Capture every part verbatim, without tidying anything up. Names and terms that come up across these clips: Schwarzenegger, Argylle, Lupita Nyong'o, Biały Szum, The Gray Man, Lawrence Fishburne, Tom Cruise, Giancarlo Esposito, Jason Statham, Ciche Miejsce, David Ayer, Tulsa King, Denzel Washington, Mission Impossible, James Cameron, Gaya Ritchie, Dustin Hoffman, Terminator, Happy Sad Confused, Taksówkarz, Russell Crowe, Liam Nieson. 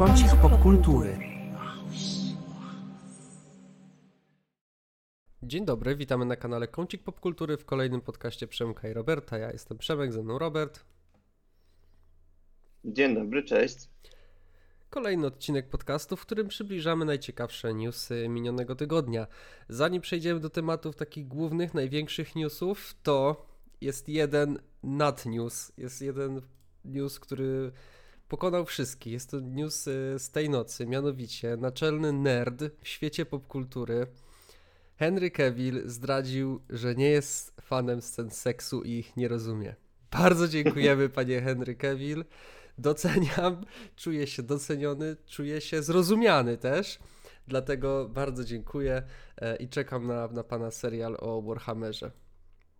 Kącik Popkultury. Dzień dobry, witamy na kanale Kącik Popkultury w kolejnym podcaście Przemka i Roberta. Ja jestem Przemek, ze mną Robert. Dzień dobry, cześć. Kolejny odcinek podcastu, w którym przybliżamy najciekawsze newsy minionego tygodnia. Zanim przejdziemy do tematów takich głównych, największych newsów, to jest jeden nadnews, jest jeden news, który pokonał wszystkich. Jest to news z tej nocy, mianowicie naczelny nerd w świecie popkultury Henry Cavill zdradził, że nie jest fanem scen seksu i ich nie rozumie. Bardzo dziękujemy, panie Henry Cavill. Doceniam, czuję się doceniony, czuję się zrozumiany też, dlatego bardzo dziękuję i czekam na, na pana serial o Warhammerze.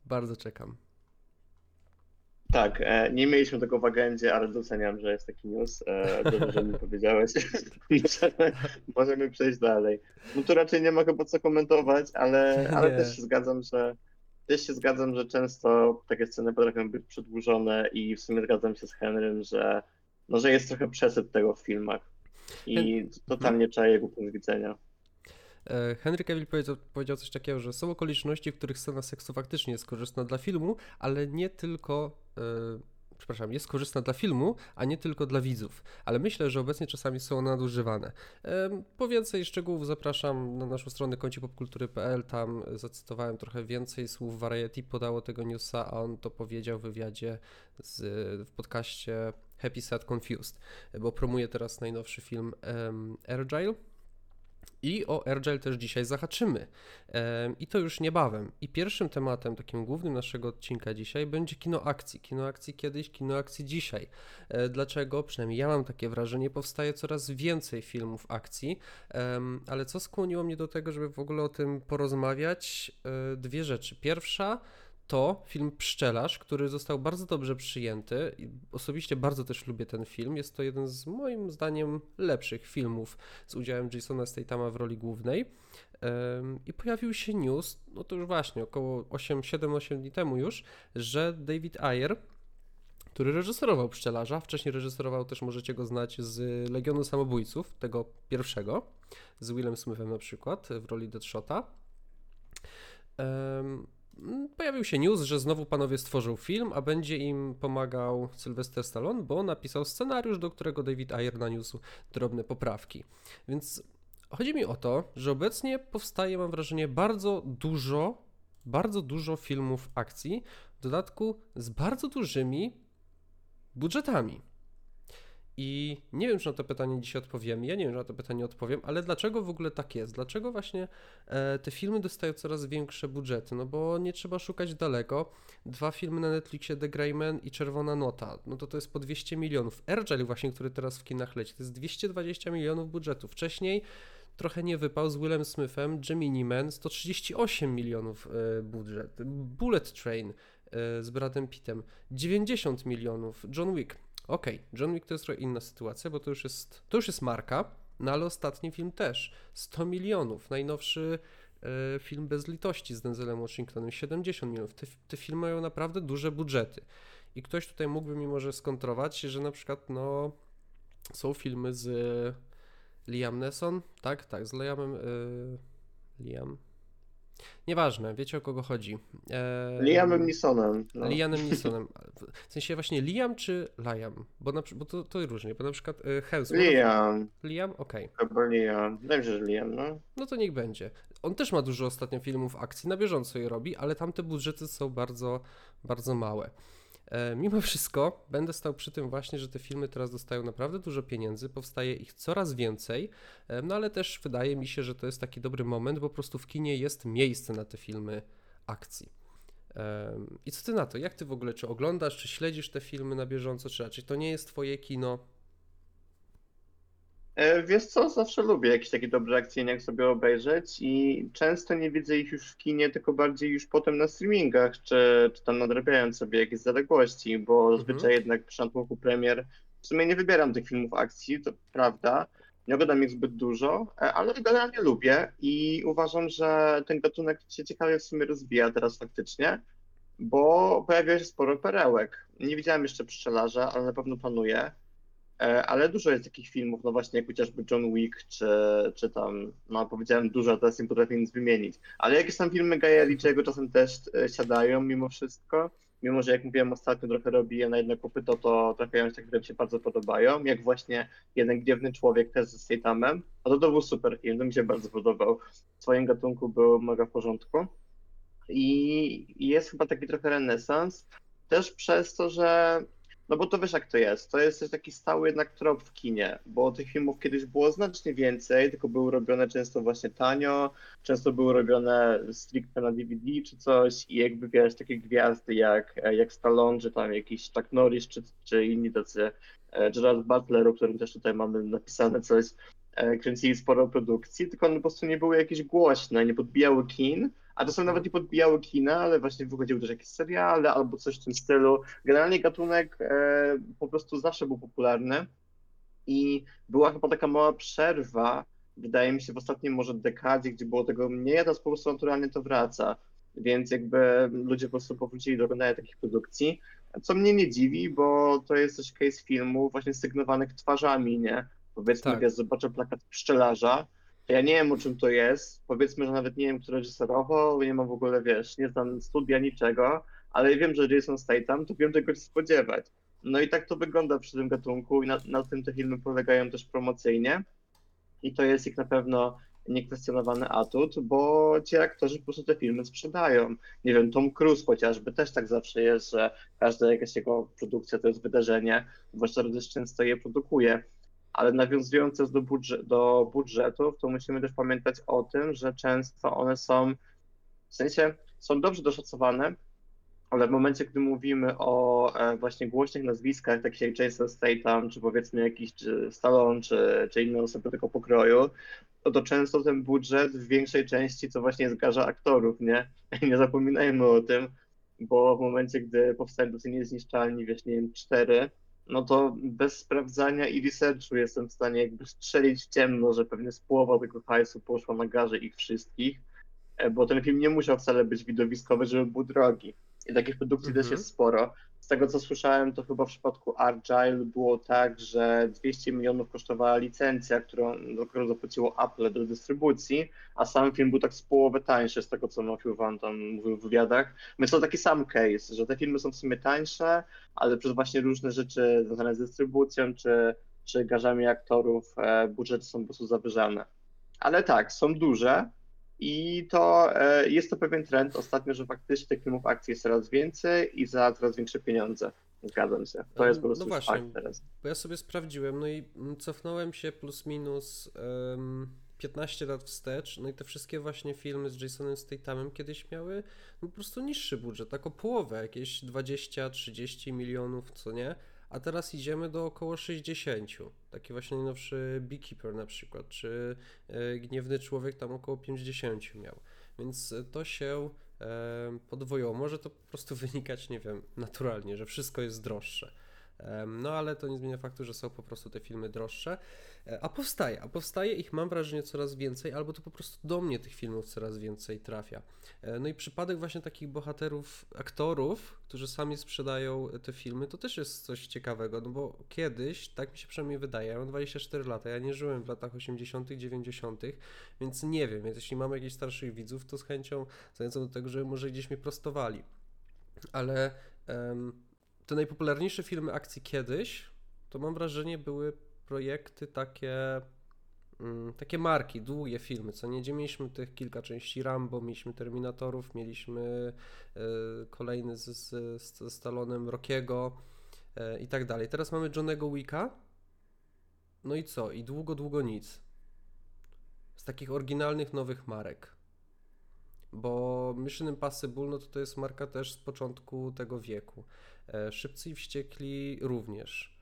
Bardzo czekam. Tak, nie mieliśmy tego w agendzie, ale doceniam, że jest taki news, dobrze, że mi powiedziałeś. możemy, możemy przejść dalej. No tu raczej nie ma chyba co komentować, ale, ale też się zgadzam, że Też się zgadzam, że często takie sceny potrafią być przedłużone i w sumie zgadzam się z Henrym, że, no, że jest trochę przesyt tego w filmach i totalnie czaję jego punkt widzenia. Henry Cavill powiedział, powiedział coś takiego, że są okoliczności, w których scena seksu faktycznie jest korzystna dla filmu, ale nie tylko... Yy... przepraszam, jest korzystna dla filmu, a nie tylko dla widzów, ale myślę, że obecnie czasami są nadużywane. Po więcej szczegółów zapraszam na naszą stronę kącik popkultury kropka p l, tam zacytowałem trochę więcej słów, Variety podało tego newsa, a on to powiedział w wywiadzie z, w podcaście Happy Sad Confused, bo promuje teraz najnowszy film um, Argylle. I o Argylle też dzisiaj zahaczymy. I to już niebawem. I pierwszym tematem, takim głównym naszego odcinka dzisiaj, będzie kino akcji. Kino akcji kiedyś, kino akcji dzisiaj. Dlaczego? Przynajmniej ja mam takie wrażenie, powstaje coraz więcej filmów akcji. Ale co skłoniło mnie do tego, żeby w ogóle o tym porozmawiać? Dwie rzeczy. Pierwsza to film Pszczelarz, który został bardzo dobrze przyjęty. Osobiście bardzo też lubię ten film. Jest to jeden z moim zdaniem lepszych filmów z udziałem Jasona Stathama w roli głównej. I pojawił się news, no to już właśnie około siedem osiem dni temu już, że David Ayer, który reżyserował Pszczelarza, wcześniej reżyserował też, możecie go znać z Legionu Samobójców, tego pierwszego, z Willem Smithem na przykład w roli Deadshota. Pojawił się news, że znowu panowie stworzą film, a będzie im pomagał Sylwester Stallone, bo napisał scenariusz, do którego David Ayer naniósł drobne poprawki. Więc chodzi mi o to, że obecnie powstaje, mam wrażenie, bardzo dużo, bardzo dużo filmów akcji, w dodatku z bardzo dużymi budżetami. I nie wiem, czy na to pytanie dzisiaj odpowiemy, ja nie wiem, czy na to pytanie odpowiem, ale dlaczego w ogóle tak jest? Dlaczego właśnie e, te filmy dostają coraz większe budżety? No bo nie trzeba szukać daleko. Dwa filmy na Netflixie, The Gray Man i Czerwona Nota, no to to jest po dwieście milionów. Argylle właśnie, który teraz w kinach leci, to jest dwieście dwadzieścia milionów budżetu. Wcześniej trochę nie wypał z Willem Smithem, Gemini Man, sto trzydzieści osiem milionów y, budżet. Bullet Train y, z Bradem Pittem, dziewięćdziesiąt milionów. John Wick. Okej, okay, John Wick to jest trochę inna sytuacja, bo to już jest, to już jest marka, no ale ostatni film też, sto milionów, najnowszy y, film Bez litości z Denzelem Washingtonem, siedemdziesiąt milionów, te, te filmy mają naprawdę duże budżety i ktoś tutaj mógłby mi może skontrować, że na przykład no, są filmy z y, Liam Neeson, tak, tak, z Liamem, y, Liam... Nieważne, wiecie o kogo chodzi. Eee, Liamem Neesonem. No. Liamem Neesonem. W sensie właśnie Liam czy Liam? Bo, na, bo to, to różnie, bo na przykład y, Hemsworth. Liam. Liam? Okej. Okay. Chyba Liam. Dobrze, że Liam, no. No to niech będzie. On też ma dużo ostatnio filmów akcji, na bieżąco je robi, ale tamte budżety są bardzo, bardzo małe. E, mimo wszystko będę stał przy tym właśnie, że te filmy teraz dostają naprawdę dużo pieniędzy, powstaje ich coraz więcej, e, no ale też wydaje mi się, że to jest taki dobry moment, bo po prostu w kinie jest miejsce na te filmy akcji. E, I co ty na to? Jak ty w ogóle, czy oglądasz, czy śledzisz te filmy na bieżąco, czy raczej to nie jest twoje kino? E, wiesz co, zawsze lubię jakieś takie dobre akcyjniak sobie obejrzeć i często nie widzę ich już w kinie, tylko bardziej już potem na streamingach, czy, czy tam nadrabiając sobie jakieś zaległości, bo mm-hmm. zwyczaj jednak przy natłoku premier w sumie nie wybieram tych filmów akcji, to prawda, nie oglądam ich zbyt dużo, ale generalnie lubię i uważam, że ten gatunek się ciekawie w sumie rozwija teraz faktycznie, bo pojawia się sporo perełek. Nie widziałem jeszcze Pszczelarza, ale na pewno planuję. ale dużo jest takich filmów, no właśnie jak chociażby John Wick, czy, czy tam, no powiedziałem dużo, teraz nie potrafię nic wymienić, ale jakieś tam filmy Gaya Ritchiego czasem też siadają mimo wszystko, mimo że jak mówiłem ostatnio trochę robiłem na jedno kopyto, to trafiają się takie, które mi się bardzo podobają, jak właśnie Jeden gniewny człowiek też ze Stathamem, a to, to był super film, to mi się bardzo podobał, w swoim gatunku był mega w porządku i jest chyba taki trochę renesans, też przez to, że no bo to wiesz jak to jest, to jest też taki stały jednak trop w kinie, bo tych filmów kiedyś było znacznie więcej, tylko były robione często właśnie tanio, często były robione stricte na D V D czy coś i jakby wiesz, takie gwiazdy jak, jak Stallone, czy tam jakiś Chuck Norris, czy, czy inni tacy, Gerard Butler, o którym też tutaj mamy napisane coś, kręcili sporo produkcji, tylko one po prostu nie były jakieś głośne, nie podbijały kin, a czasem nawet nie podbijały kina, ale właśnie wychodziły też jakieś seriale albo coś w tym stylu. Generalnie gatunek e, po prostu zawsze był popularny i była chyba taka mała przerwa, wydaje mi się w ostatniej może dekadzie, gdzie było tego mniej, a teraz po prostu naturalnie to wraca, więc jakby ludzie po prostu powrócili do oglądania takich produkcji, co mnie nie dziwi, bo to jest też case filmów właśnie sygnowanych twarzami, nie? Powiedzmy, tak. Ja zobaczę plakat Pszczelarza, ja nie wiem o czym to jest, powiedzmy, że nawet nie wiem, kto reżyserował, nie mam w ogóle, wiesz, nie znam studia, niczego, ale wiem, że Jason Statham, to wiem, czego się spodziewać. No i tak to wygląda przy tym gatunku i na, na tym te filmy polegają też promocyjnie i to jest ich na pewno niekwestionowany atut, bo ci aktorzy po prostu te filmy sprzedają. Nie wiem, Tom Cruise chociażby też tak zawsze jest, że każda jakaś jego produkcja to jest wydarzenie, zwłaszcza też często je produkuje. Ale nawiązujące do, budżet, do budżetów, to musimy też pamiętać o tym, że często one są, w sensie są dobrze doszacowane, ale w momencie, gdy mówimy o e, właśnie głośnych nazwiskach, takich jak Jason Statham, czy powiedzmy jakiś czy Stallone, czy, czy inne osoby tego pokroju, to, to często ten budżet w większej części, co właśnie zgarza aktorów, nie? Nie zapominajmy o tym, bo w momencie, gdy powstają do tej niezniszczalni, wiesz, nie wiem, cztery, no to bez sprawdzania i researchu jestem w stanie jakby strzelić w ciemno, że pewnie z połowa tego hajsu poszła na garze ich wszystkich, bo ten film nie musiał wcale być widowiskowy, żeby był drogi. I takich produkcji mm-hmm. też jest sporo. Z tego co słyszałem, to chyba w przypadku Argylle było tak, że dwieście milionów kosztowała licencja, którą, którą zapłaciło Apple do dystrybucji, a sam film był tak z połowy tańszy, z tego co Matthew Vaughn tam mówił w wywiadach. Więc to taki sam case, że te filmy są w sumie tańsze, ale przez właśnie różne rzeczy związane z dystrybucją czy, czy garzami aktorów e, budżety są po prostu zawyżane. Ale tak, są duże. I to e, jest to pewien trend ostatnio, że faktycznie tych filmów akcji jest coraz więcej i za coraz większe pieniądze. Zgadzam się. To jest po prostu no właśnie, fakt teraz. Bo ja sobie sprawdziłem, no i cofnąłem się plus minus um, piętnaście lat wstecz, no i te wszystkie właśnie filmy z Jasonem Stathamem kiedyś miały no, po prostu niższy budżet, tak o połowę, jakieś dwadzieścia trzydzieści milionów, co nie? A teraz idziemy do około sześćdziesiąt. Taki właśnie najnowszy Beekeeper na przykład, czy Gniewny Człowiek tam około pięćdziesiąt miał. Więc to się podwoiło. Może to po prostu wynikać, nie wiem, naturalnie, że wszystko jest droższe. No ale to nie zmienia faktu, że są po prostu te filmy droższe. A powstaje, a powstaje ich mam wrażenie coraz więcej, albo to po prostu do mnie tych filmów coraz więcej trafia. No i przypadek właśnie takich bohaterów, aktorów, którzy sami sprzedają te filmy, to też jest coś ciekawego, no bo kiedyś, tak mi się przynajmniej wydaje, ja mam dwadzieścia cztery lata, ja nie żyłem w latach osiemdziesiątych, dziewięćdziesiątych, więc nie wiem, więc jeśli mamy jakichś starszych widzów, to z chęcią zachęcam do tego, żeby może gdzieś mnie prostowali. Ale Um, te najpopularniejsze filmy akcji kiedyś, to mam wrażenie były projekty takie, mm, takie marki, długie filmy, co nie, gdzie mieliśmy tych kilka części Rambo, mieliśmy Terminatorów, mieliśmy y, kolejny z, z, z Stallonem Rockiego y, i tak dalej. Teraz mamy Johnego Wicka, no i co? I długo, długo nic. Z takich oryginalnych, nowych marek. Bo Mission Impossible, no to to jest marka też z początku tego wieku. Szybcy i Wściekli również,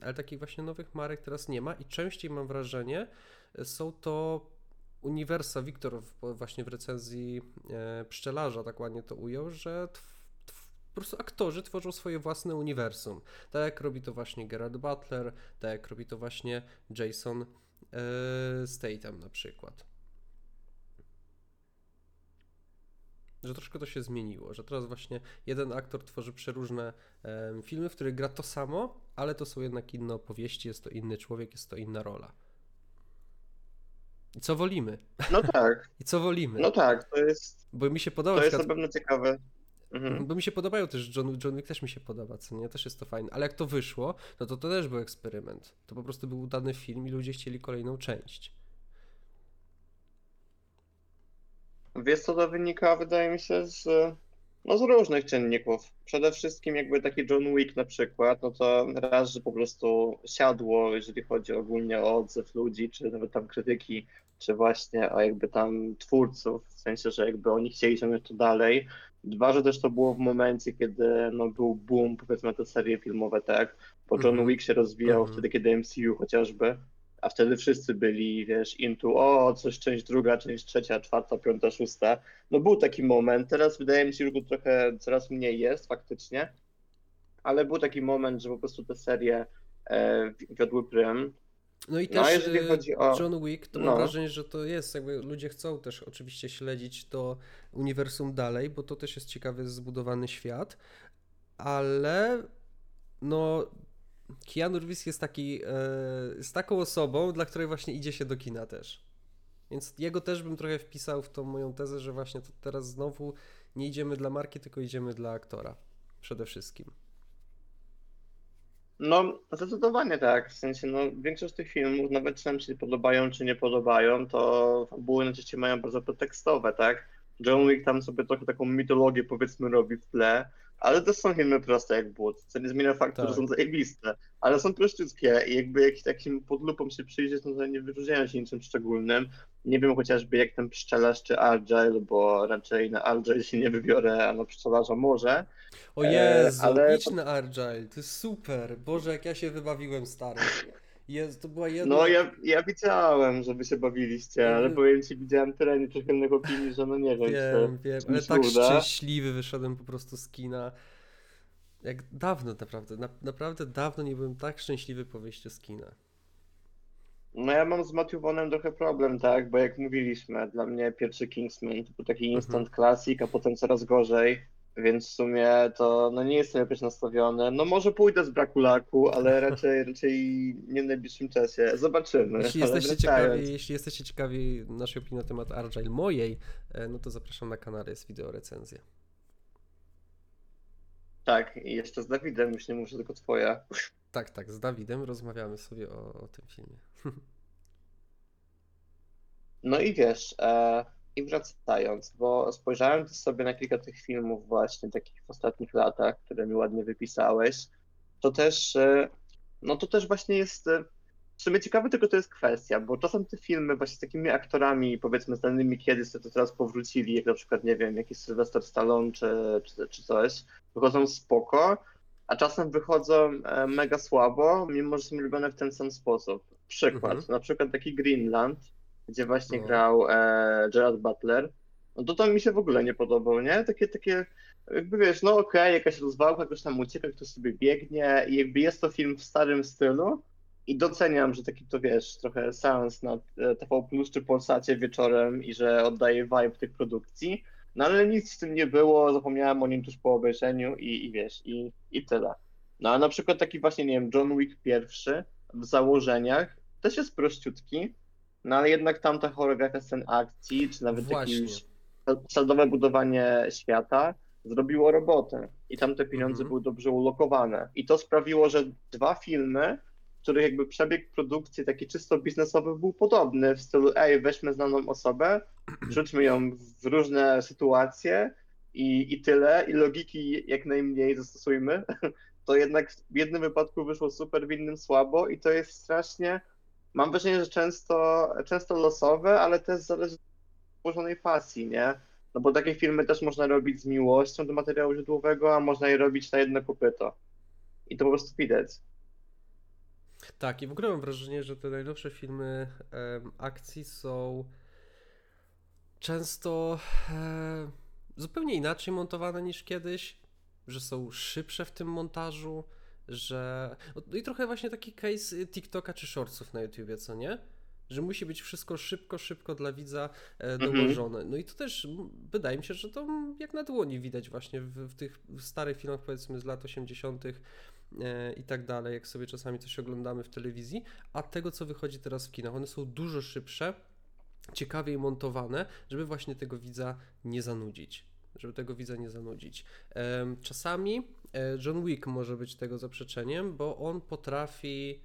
ale takich właśnie nowych marek teraz nie ma i częściej mam wrażenie są to uniwersa. Wiktor właśnie w recenzji Pszczelarza tak ładnie to ujął, że po prostu aktorzy tworzą swoje własne uniwersum, tak jak robi to właśnie Gerard Butler, tak jak robi to właśnie Jason Statham na przykład. że troszkę to się zmieniło, że teraz właśnie jeden aktor tworzy przeróżne e, filmy, w których gra to samo, ale to są jednak inne opowieści, jest to inny człowiek, jest to inna rola. I co wolimy? No tak. I co wolimy? No tak, to jest... Bo mi się podoba... To jest na pewno ciekawe. Mhm. Bo mi się podobają też, John, John Wick też mi się podoba, co nie? Też jest to fajne, ale jak to wyszło, no to to też był eksperyment. To po prostu był udany film i ludzie chcieli kolejną część. Wiesz, co to wynika, wydaje mi się, z, no, z różnych czynników. Przede wszystkim jakby taki John Wick na przykład, no to raz, że po prostu siadło, jeżeli chodzi ogólnie o odzew ludzi, czy nawet tam krytyki, czy właśnie, a jakby tam twórców, w sensie, że jakby oni chcieli ciągnąć to dalej. Dwa, że też to było w momencie, kiedy no, był boom, powiedzmy, te serie filmowe, tak? Bo John Wick się rozwijał mm. wtedy, kiedy M C U chociażby, a wtedy wszyscy byli, wiesz, into, o, coś, część druga, część trzecia, czwarta, piąta, szósta. No był taki moment, teraz wydaje mi się, że go trochę coraz mniej jest faktycznie, ale był taki moment, że po prostu te serie e, wiodły prym. No i też no, jeżeli chodzi o... John Wick, to no. mam wrażenie, że to jest, jakby ludzie chcą też oczywiście śledzić to uniwersum dalej, bo to też jest ciekawy, zbudowany świat, ale no... Keanu Reeves jest taki, jest taką osobą, dla której właśnie idzie się do kina też. Więc jego też bym trochę wpisał w tą moją tezę, że właśnie to teraz znowu nie idziemy dla marki, tylko idziemy dla aktora. Przede wszystkim. No, zdecydowanie tak. W sensie, no, większość tych filmów, nawet czy nam się podobają, czy nie podobają, to fabuły najczęściej mają bardzo pretekstowe, tak? John Wick tam sobie trochę taką mitologię, powiedzmy, robi w tle, ale też są filmy proste jak but, co nie zmienia faktu, tak. że są zajebiste, ale są prościutkie i jakby jak takim pod lupą się przyjrzeć, no to nie wyróżniają się niczym szczególnym. Nie wiem chociażby jak ten Pszczelarz czy Argylle, bo raczej na Argylle się nie wybiorę, a na Pszczelarza może. O Jezu, e, ale... idź na Argylle, to jest super, Boże jak ja się wybawiłem stary. Jezu, to była jedna... No ja, ja widziałem, że wy się bawiliście, ale powiem ci, widziałem tyle nieczytelnych opinii, że no nie wiem, wiem, czy, wiem. Czy ale tak uda. Szczęśliwy wyszedłem po prostu z kina, jak dawno naprawdę, na, naprawdę dawno nie byłem tak szczęśliwy po wyjściu z kina. No ja mam z Matthew Vaughanem trochę problem, tak, bo jak mówiliśmy, dla mnie pierwszy Kingsman to był taki instant klasik, mhm. a potem coraz gorzej. Więc w sumie to no nie jestem jakoś nastawiony. No może pójdę z braku laku, ale raczej, raczej nie w najbliższym czasie. Zobaczymy. Jeśli jesteście, ciekawi, jeśli jesteście ciekawi naszej opinii na temat Argylle mojej, no to zapraszam na kanale, jest wideo recenzja. Tak, i jeszcze z Dawidem, już nie muszę, tylko twoja. Tak, tak, z Dawidem rozmawiamy sobie o, o tym filmie. No i wiesz... E... I wracając, bo spojrzałem też sobie na kilka tych filmów właśnie takich w ostatnich latach, które mi ładnie wypisałeś, to też, no to też właśnie jest, w sumie ciekawe tylko to jest kwestia, bo czasem te filmy właśnie z takimi aktorami, powiedzmy znanymi kiedyś, to teraz powrócili, jak na przykład, nie wiem, jakiś Sylwester Stallone czy, czy, czy coś, wychodzą spoko, a czasem wychodzą mega słabo, mimo że są robione w ten sam sposób. Przykład, mhm. na przykład taki Greenland, gdzie właśnie no. grał e, Gerard Butler, no to tam mi się w ogóle nie podobał, nie? Takie, takie, jakby wiesz, no okej, okay, jakaś rozwałka, ktoś tam ucieka, ktoś sobie biegnie i jakby jest to film w starym stylu i doceniam, że taki to wiesz, trochę seans na T V plus czy Polsacie wieczorem i że oddaje vibe tych produkcji, no ale nic w tym nie było, zapomniałem o nim tuż po obejrzeniu i, i wiesz, i, i tyle. No a na przykład taki właśnie, nie wiem, John Wick pierwszy w założeniach też jest prościutki, no ale jednak tamta choreografia scen akcji, czy nawet jakieś śladowe budowanie świata zrobiło robotę i tamte pieniądze mm-hmm. były dobrze ulokowane. I to sprawiło, że dwa filmy, w których jakby przebieg produkcji taki czysto biznesowy był podobny w stylu ej, weźmy znaną osobę, wrzućmy ją w różne sytuacje i, i tyle, i logiki jak najmniej zastosujmy, to jednak w jednym wypadku wyszło super, w innym słabo i to jest strasznie... Mam wrażenie, że często, często losowe, ale też zależy od złożonej pasji, nie? No bo takie filmy też można robić z miłością do materiału źródłowego, a można je robić na jedno kopyto. I to po prostu widać. Tak, i w ogóle mam wrażenie, że te najnowsze filmy em, akcji są często e, zupełnie inaczej montowane niż kiedyś, że są szybsze w tym montażu. Że... I trochę właśnie taki case TikToka czy shortsów na YouTubie, co nie? że musi być wszystko szybko, szybko dla widza dołożone. No i to też wydaje mi się, że to jak na dłoni widać właśnie w, w tych starych filmach, powiedzmy z lat osiemdziesiątych i tak dalej, jak sobie czasami coś oglądamy w telewizji, a tego, co wychodzi teraz w kinach. One są dużo szybsze, ciekawiej montowane, żeby właśnie tego widza nie zanudzić. Żeby tego widza nie zanudzić. Czasami John Wick może być tego zaprzeczeniem, bo on potrafi...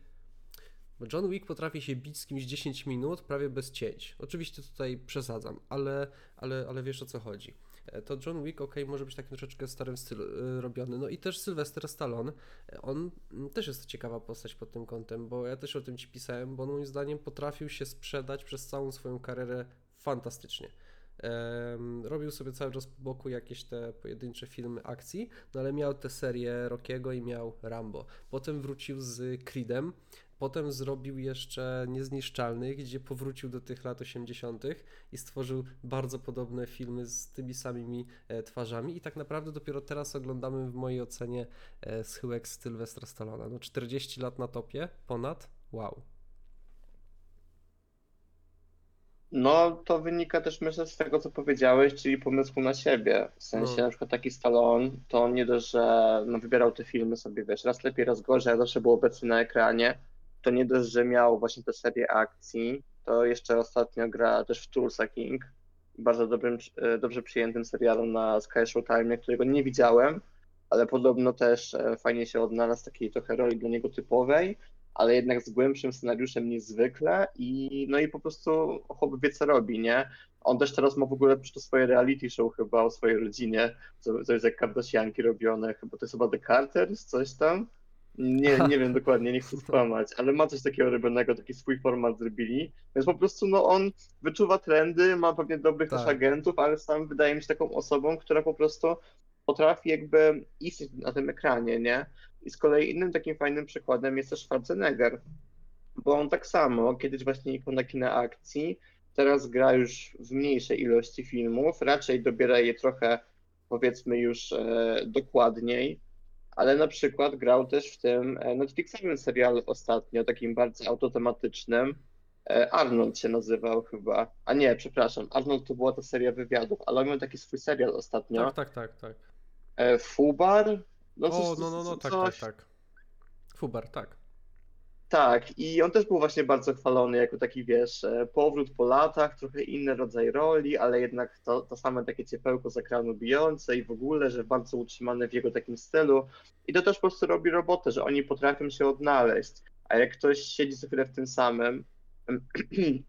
John Wick potrafi się bić z kimś dziesięć minut prawie bez cięć. Oczywiście tutaj przesadzam, ale, ale, ale wiesz, o co chodzi. To John Wick, okej, okay, może być takim troszeczkę starym stylu robiony. No i też Sylwester Stallone, on też jest ciekawa postać pod tym kątem, bo ja też o tym ci pisałem, bo on moim zdaniem potrafił się sprzedać przez całą swoją karierę fantastycznie. Robił sobie cały czas po boku jakieś te pojedyncze filmy akcji, no ale miał tę serię Rockiego i miał Rambo. Potem wrócił z Creedem, potem zrobił jeszcze Niezniszczalnych, gdzie powrócił do tych lat osiemdziesiątych i stworzył bardzo podobne filmy z tymi samymi twarzami i tak naprawdę dopiero teraz oglądamy w mojej ocenie schyłek Sylwestra Stallona. No czterdzieści lat na topie, ponad, wow. No, to wynika też, myślę, z tego, co powiedziałeś, czyli pomysłu na siebie. W sensie, no. Na przykład taki Stallone, to on nie dość, że no, wybierał te filmy sobie, wiesz, raz lepiej, raz gorzej, a zawsze był obecny na ekranie. To nie dość, że miał właśnie tę serię akcji, to jeszcze ostatnio gra też w Tulsa King, bardzo dobrym, dobrze przyjętym serialu na Sky Showtime, którego nie widziałem, ale podobno też fajnie się odnalazł takiej trochę roli dla niego typowej, ale jednak z głębszym scenariuszem niezwykle i no i po prostu chłop wie, co robi, nie? On też teraz ma w ogóle to swoje reality show chyba o swojej rodzinie, co, coś jak Kardashianki robione, chyba to jest chyba The Carters, coś tam. Nie, nie wiem dokładnie, nie chcę skłamać, ale ma coś takiego robionego, taki swój format zrobili, więc po prostu no on wyczuwa trendy, ma pewnie dobrych tak. też agentów, ale sam wydaje mi się taką osobą, która po prostu potrafi jakby istnieć na tym ekranie, nie? I z kolei innym takim fajnym przykładem jest też Schwarzenegger, bo on tak samo, kiedyś właśnie ikona kina akcji, teraz gra już w mniejszej ilości filmów, raczej dobiera je trochę, powiedzmy, już e, dokładniej, ale na przykład grał też w tym Netflixowym serialu ostatnio, takim bardzo autotematycznym, Arnold się nazywał chyba, a nie, przepraszam, Arnold to była ta seria wywiadów, ale on miał taki swój serial ostatnio. Tak, tak, tak, tak. Fubar? No coś, o, no, no, no, tak, coś... tak, tak. Fubar, tak. Tak, i on też był właśnie bardzo chwalony jako taki, wiesz, powrót po latach, trochę inny rodzaj roli, ale jednak to, to same takie ciepełko z ekranu bijące i w ogóle, że bardzo utrzymane w jego takim stylu. I to też po prostu robi robotę, że oni potrafią się odnaleźć, a jak ktoś siedzi co chwilę w tym samym,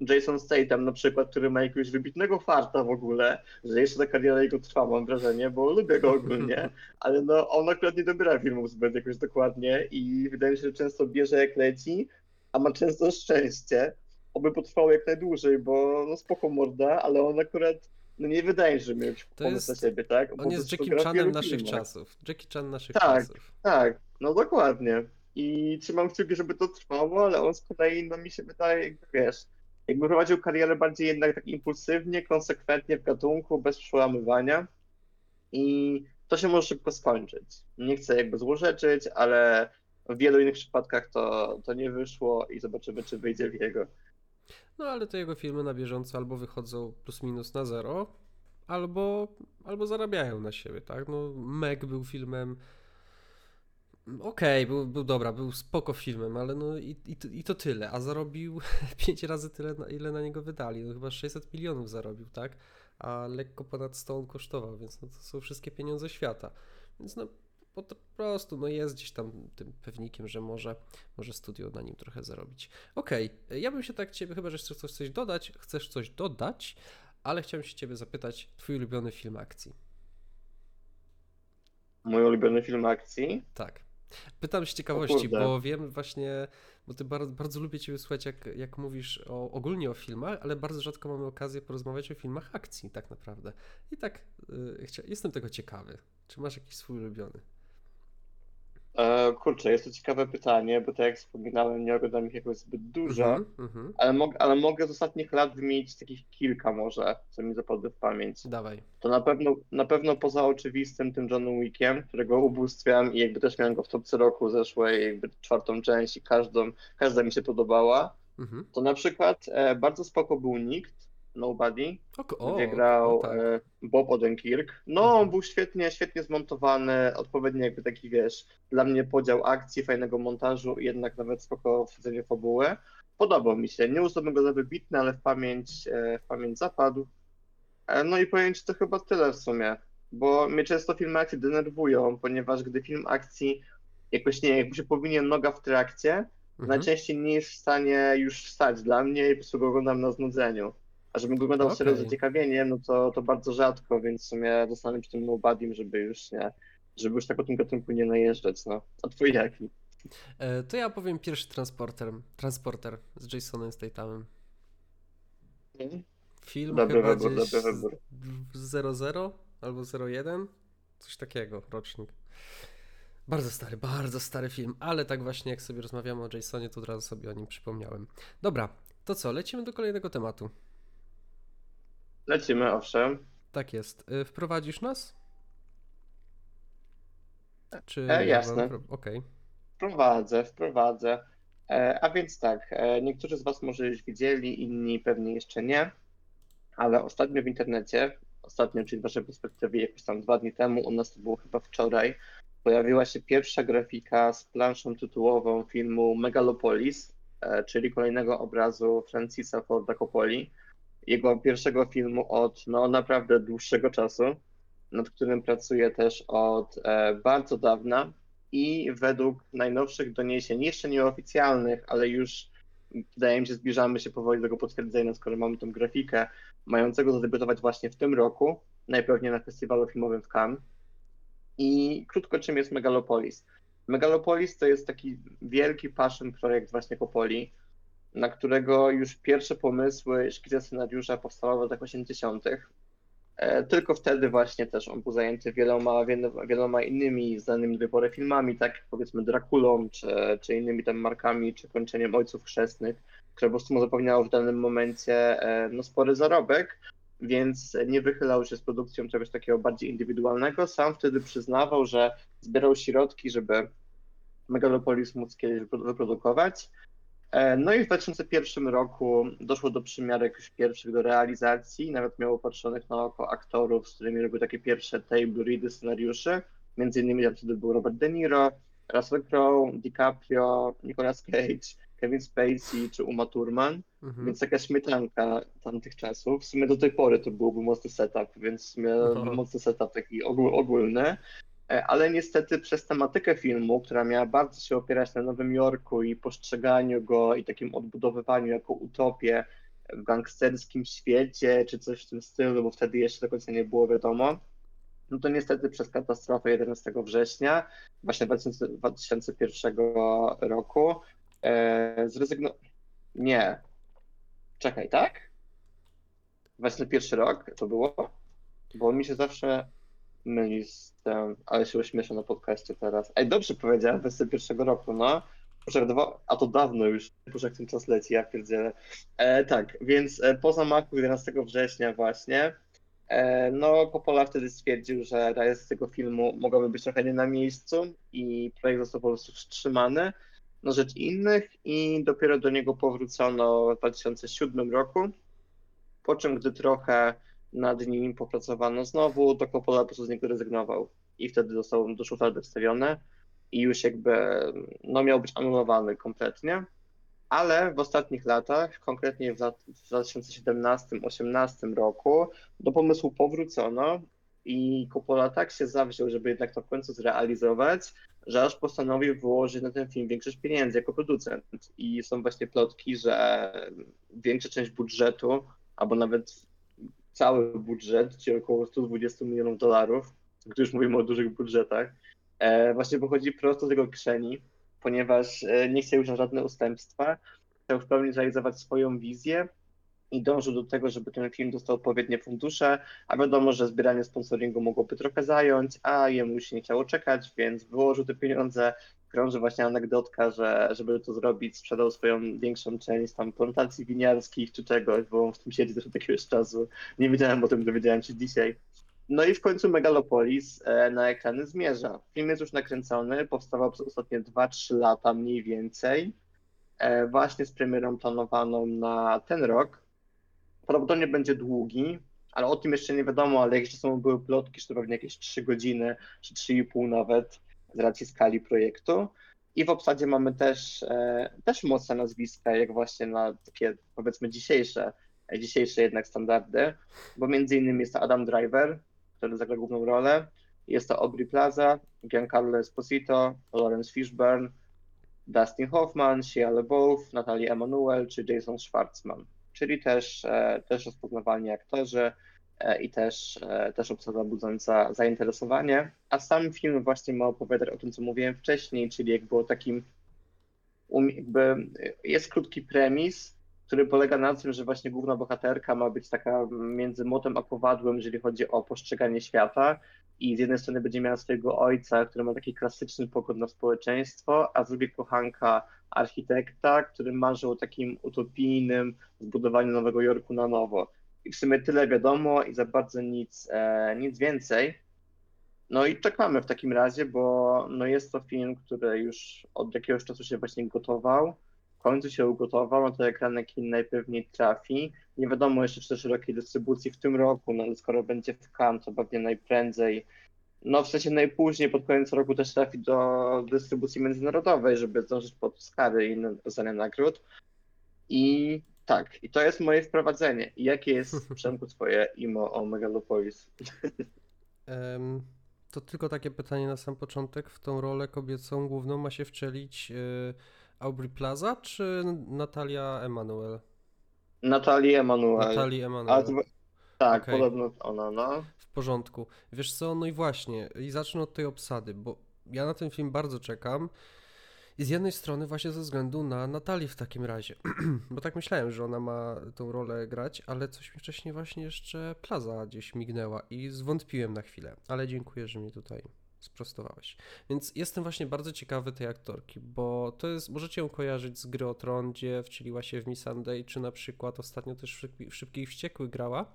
Jason Statham na przykład, który ma jakiegoś wybitnego farta w ogóle, że jeszcze ta kariera jego trwa, mam wrażenie, bo lubię go ogólnie, ale no on akurat nie dobiera filmów zbyt jakoś dokładnie i wydaje mi się, że często bierze jak leci, a ma często szczęście, oby potrwało jak najdłużej, bo no spoko morda, ale on akurat no nie wydaje, że miał pomysł na siebie, tak? Bo on jest Jackie Chanem naszych filmach. czasów. Jackie Chan naszych tak, czasów. Tak, tak, no dokładnie. I trzymam kciuki, żeby to trwało, ale on z kolei, no mi się wydaje, jakby, wiesz, jakby prowadził karierę bardziej jednak tak impulsywnie, konsekwentnie w gatunku, bez przełamywania i to się może szybko skończyć. Nie chcę jakby złorzeczyć, ale w wielu innych przypadkach to, to nie wyszło i zobaczymy, czy wyjdzie w jego. No ale te jego filmy na bieżąco albo wychodzą plus minus na zero, albo, albo zarabiają na siebie, tak? No Meg był filmem... Okej, okay, był, był dobra, był spoko filmem, ale no i, i, i to tyle, a zarobił pięć razy tyle, ile na niego wydali, no chyba sześćset milionów zarobił, tak, a lekko ponad sto on kosztował, więc no to są wszystkie pieniądze świata, więc no po prostu no jest gdzieś tam tym pewnikiem, że może, może studio na nim trochę zarobić. Okej, okay, ja bym się tak ciebie, chyba że chcesz coś, coś dodać, chcesz coś dodać, ale chciałem się ciebie zapytać, twój ulubiony film akcji? Mój ulubiony film akcji? Tak. Pytam z ciekawości, bo wiem właśnie, bo ty bardzo, bardzo lubię ciebie słuchać, jak, jak mówisz o, ogólnie o filmach, ale bardzo rzadko mamy okazję porozmawiać o filmach akcji tak naprawdę. I tak y, chcia, jestem tego ciekawy. Czy masz jakiś swój ulubiony? E, kurczę, jest to ciekawe pytanie, bo tak jak wspominałem, nie oglądam ich jakoś zbyt dużo, mm-hmm. ale, mog, ale mogę z ostatnich lat wymienić takich kilka może, co mi zapadły w pamięć. Dawaj. To na pewno, na pewno poza oczywistym tym John Wickiem, którego ubóstwiam i jakby też miałem go w topce roku zeszłej, jakby czwartą część i każdą, każda mi się podobała, mhm. to na przykład e, bardzo spoko był Nikt, Nobody, o, gdzie grał o, tak. e, Bob Odenkirk. No, mhm. on był świetnie, świetnie zmontowany, odpowiednio jakby taki, wiesz, dla mnie podział akcji, fajnego montażu i jednak nawet spoko wchodzenie w fabułę. Podobał mi się, nie uznałbym go za wybitny, ale w pamięć, e, w pamięć zapadł. E, no i pojęcie to chyba tyle w sumie, bo mnie często filmy akcji denerwują, ponieważ gdy film akcji jakoś nie, jakby się powinie noga w trakcie, mhm. najczęściej nie jest w stanie już wstać dla mnie i po prostu go oglądam na znudzeniu. A żebym go oglądał okay. serio z zaciekawieniem, no to, to bardzo rzadko, więc w sumie zostanę przy tym Nobodym, żeby już nie, żeby już tak o tym gatunku nie najeżdżać, no. A twój jaki? To ja powiem pierwszy transporter, transporter z Jasonem Stathamem. Film dobry chyba wybór, gdzieś dobry zero zero albo zero jeden, coś takiego, rocznik. Bardzo stary, bardzo stary film, ale tak właśnie jak sobie rozmawiamy o Jasonie, to od razu sobie o nim przypomniałem. Dobra, to co, lecimy do kolejnego tematu. Lecimy, owszem. Tak jest. Wprowadzisz nas? Czy e, jasne. Okej. Okay. Wprowadzę, wprowadzę. E, a więc tak, e, niektórzy z was może już widzieli, inni pewnie jeszcze nie, ale ostatnio w internecie, ostatnio, czyli w naszej perspektywie jakoś tam dwa dni temu, u nas to było chyba wczoraj, pojawiła się pierwsza grafika z planszą tytułową filmu Megalopolis, e, czyli kolejnego obrazu Francisa Forda Coppoli, jego pierwszego filmu od no naprawdę dłuższego czasu, nad którym pracuje też od e, bardzo dawna. I według najnowszych doniesień, jeszcze nieoficjalnych, ale już wydaje mi się, zbliżamy się powoli do tego potwierdzenia, skoro mamy tą grafikę, mającego zadebiutować właśnie w tym roku, najpewniej na festiwalu filmowym w Cannes. I krótko, czym jest Megalopolis? Megalopolis to jest taki wielki passion projekt właśnie Coppoli, na którego już pierwsze pomysły, szkice scenariusza powstawały w latach osiemdziesiątych. Tylko wtedy właśnie też on był zajęty wieloma, wieloma innymi znanymi do tej pory filmami, tak jak powiedzmy Drakulą, czy, czy innymi tam markami, czy kończeniem Ojców Chrzestnych, które po prostu zapewniało w danym momencie no, spory zarobek, więc nie wychylał się z produkcją czegoś takiego bardziej indywidualnego. Sam wtedy przyznawał, że zbierał środki, żeby Megalopolis móc kiedyś wyprodukować. No i w dwa tysiące pierwszym roku doszło do przymiarek już pierwszych do realizacji, nawet miało patrzonych na oko aktorów, z którymi robił takie pierwsze table ready scenariuszy, między innymi tam wtedy był Robert De Niro, Russell Crowe, DiCaprio, Nicolas Cage, Kevin Spacey czy Uma Thurman, mhm. więc taka śmietanka tamtych czasów. W sumie do tej pory to byłby mocny setup, więc w sumie mhm. mocny setup taki ogól, ogólny. Ale niestety przez tematykę filmu, która miała bardzo się opierać na Nowym Jorku i postrzeganiu go i takim odbudowywaniu jako utopię w gangsterskim świecie czy coś w tym stylu, bo wtedy jeszcze do końca nie było wiadomo, no to niestety przez katastrofę jedenastego września właśnie dwa tysiące pierwszego roku e, zrezygnował... Nie. Czekaj, tak? dwa tysiące pierwszy rok to było? Bo mi się zawsze... myli z tym, ale się uśmieszam na podcaście teraz. Ej, dobrze powiedziałem, dwudziestego pierwszego roku, no. A to dawno już, proszę, jak ten czas leci, ja pierdzielę. E, tak, więc po zamachu jedenastego września właśnie, e, no Coppola wtedy stwierdził, że realizacja tego filmu mogłaby być trochę nie na miejscu i projekt został po prostu wstrzymany na rzecz innych i dopiero do niego powrócono w dwa tysiące siódmym roku, po czym gdy trochę nad nim popracowano znowu, to Coppola po prostu z niego rezygnował i wtedy został do szuflady wstawiony i już jakby no miał być anulowany kompletnie, ale w ostatnich latach, konkretnie w, lat, w dwa tysiące siedemnastym osiemnastym roku do pomysłu powrócono i Coppola tak się zawziął, żeby jednak to w końcu zrealizować, że aż postanowił wyłożyć na ten film większość pieniędzy jako producent i są właśnie plotki, że większa część budżetu albo nawet cały budżet, czyli około sto dwadzieścia milionów dolarów, gdy już mówimy o dużych budżetach, e, właśnie pochodzi prosto z jego kieszeni, ponieważ e, nie chciał już na żadne ustępstwa, chciał w pełni zrealizować swoją wizję i dążył do tego, żeby ten film dostał odpowiednie fundusze, a wiadomo, że zbieranie sponsoringu mogłoby trochę zająć, a jemu się nie chciało czekać, więc wyłożył te pieniądze. Krąży właśnie anegdotka, że żeby to zrobić, sprzedał swoją większą część tam plantacji winiarskich czy czegoś, bo w tym siedzi też od jakiegoś czasu. Nie wiedziałem o tym, dowiedziałem się dzisiaj. No i w końcu Megalopolis na ekrany zmierza. Film jest już nakręcony, powstawał przez ostatnie dwa trzy lata mniej więcej. właśnie z premierą planowaną na ten rok. Prawdopodobnie będzie długi, ale o tym jeszcze nie wiadomo, ale jeszcze są były plotki, że to pewnie jakieś trzy godziny, czy trzy i pół nawet, z racji skali projektu. I w obsadzie mamy też, e, też mocne nazwiska, jak właśnie na takie, powiedzmy, dzisiejsze, dzisiejsze jednak standardy, bo między innymi jest to Adam Driver, który zagra główną rolę, jest to Aubrey Plaza, Giancarlo Esposito, Lawrence Fishburne, Dustin Hoffman, Shia LaBeouf, Natalie Emmanuel czy Jason Schwartzman, czyli też, e, też rozpoznawalni aktorzy e, i też, e, też obsada budząca zainteresowanie. A sam film właśnie ma opowiadać o tym, co mówiłem wcześniej, czyli jak było takim, jakby jest krótki premis, który polega na tym, że właśnie główna bohaterka ma być taka między młotem a kowadłem, jeżeli chodzi o postrzeganie świata. I z jednej strony będzie miała swojego ojca, który ma taki klasyczny pogląd na społeczeństwo, a z drugiej kochanka architekta, który marzy o takim utopijnym zbudowaniu Nowego Jorku na nowo. I w sumie tyle wiadomo i za bardzo nic, e, nic więcej. No i czekamy w takim razie, bo no jest to film, który już od jakiegoś czasu się właśnie gotował. W końcu się ugotował, no to ekrany kin najpewniej trafi. Nie wiadomo jeszcze, czy do szerokiej dystrybucji w tym roku, no ale skoro będzie w Cannes, to pewnie najprędzej, no w sensie najpóźniej pod koniec roku też trafi do dystrybucji międzynarodowej, żeby zdążyć pod Oscary i inne nagród. I tak, i to jest moje wprowadzenie. I jakie jest, Przemku, twoje imo o Megalopolis? Um, to tylko takie pytanie na sam początek. W tą rolę kobiecą główną ma się wczelić yy... Aubrey Plaza czy Natalia Emmanuel? Natalie Emmanuel. Natalie Emmanuel. To, tak, okay. Podobno ona, no. W porządku. Wiesz co, no i właśnie, i zacznę od tej obsady, bo ja na ten film bardzo czekam i z jednej strony właśnie ze względu na Natalię w takim razie, bo tak myślałem, że ona ma tą rolę grać, ale coś mi wcześniej właśnie jeszcze Plaza gdzieś mignęła i zwątpiłem na chwilę, ale dziękuję, że mnie tutaj sprostowałeś. Więc jestem właśnie bardzo ciekawy tej aktorki, bo to jest, możecie ją kojarzyć z Gry o Tron, gdzie wcieliła się w Miss Sunday, czy na przykład ostatnio też w Szybkich i Wściekłych grała.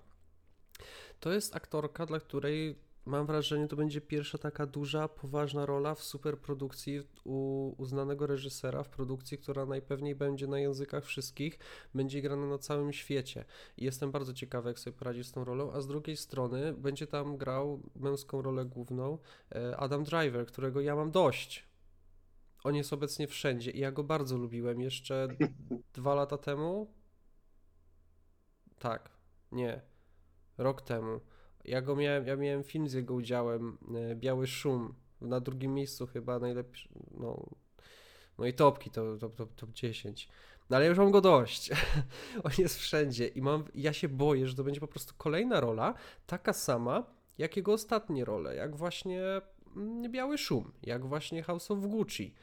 To jest aktorka, dla której mam wrażenie, to będzie pierwsza taka duża, poważna rola w superprodukcji u uznanego reżysera, w produkcji, która najpewniej będzie na językach wszystkich, będzie grana na całym świecie. I jestem bardzo ciekawy, jak sobie poradzi z tą rolą, a z drugiej strony będzie tam grał męską rolę główną Adam Driver, którego ja mam dość. On jest obecnie wszędzie i ja go bardzo lubiłem jeszcze dwa lata temu. Tak, nie, rok temu. Ja go miałem, ja miałem film z jego udziałem, Biały Szum, na drugim miejscu chyba najlepszy, no, no i topki, to, to, to, top dziesięć, no ale ja już mam go dość, on jest wszędzie i mam, ja się boję, że to będzie po prostu kolejna rola, taka sama jak jego ostatnie role, jak właśnie Biały Szum, jak właśnie House of Gucci,